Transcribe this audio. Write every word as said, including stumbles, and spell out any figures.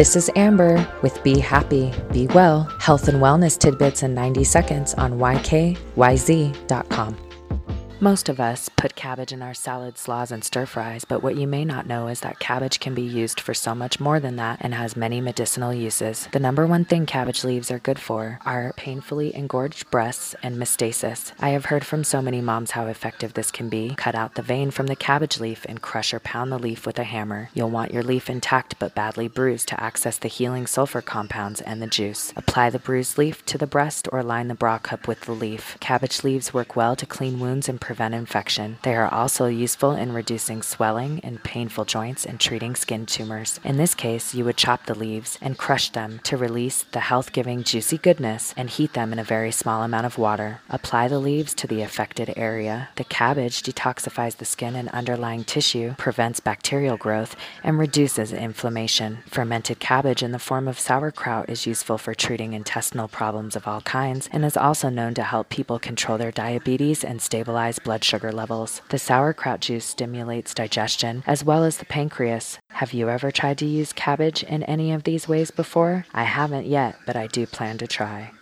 This is Amber with Be Happy, Be Well, health and wellness tidbits in ninety seconds on y k y z dot com. Most of us put cabbage in our salads, slaws, and stir-fries, but what you may not know is that cabbage can be used for so much more than that and has many medicinal uses. The number one thing cabbage leaves are good for are painfully engorged breasts and metastasis. I have heard from so many moms how effective this can be. Cut out the vein from the cabbage leaf and crush or pound the leaf with a hammer. You'll want your leaf intact but badly bruised to access the healing sulfur compounds and the juice. Apply the bruised leaf to the breast or line the bra cup with the leaf. Cabbage leaves work well to clean wounds and prevent infection. They are also useful in reducing swelling in painful joints and treating skin tumors. In this case, you would chop the leaves and crush them to release the health-giving juicy goodness and heat them in a very small amount of water. Apply the leaves to the affected area. The cabbage detoxifies the skin and underlying tissue, prevents bacterial growth, and reduces inflammation. Fermented cabbage in the form of sauerkraut is useful for treating intestinal problems of all kinds and is also known to help people control their diabetes and stabilize blood sugar levels. The sauerkraut juice stimulates digestion as well as the pancreas. Have you ever tried to use cabbage in any of these ways before? I haven't yet, but I do plan to try.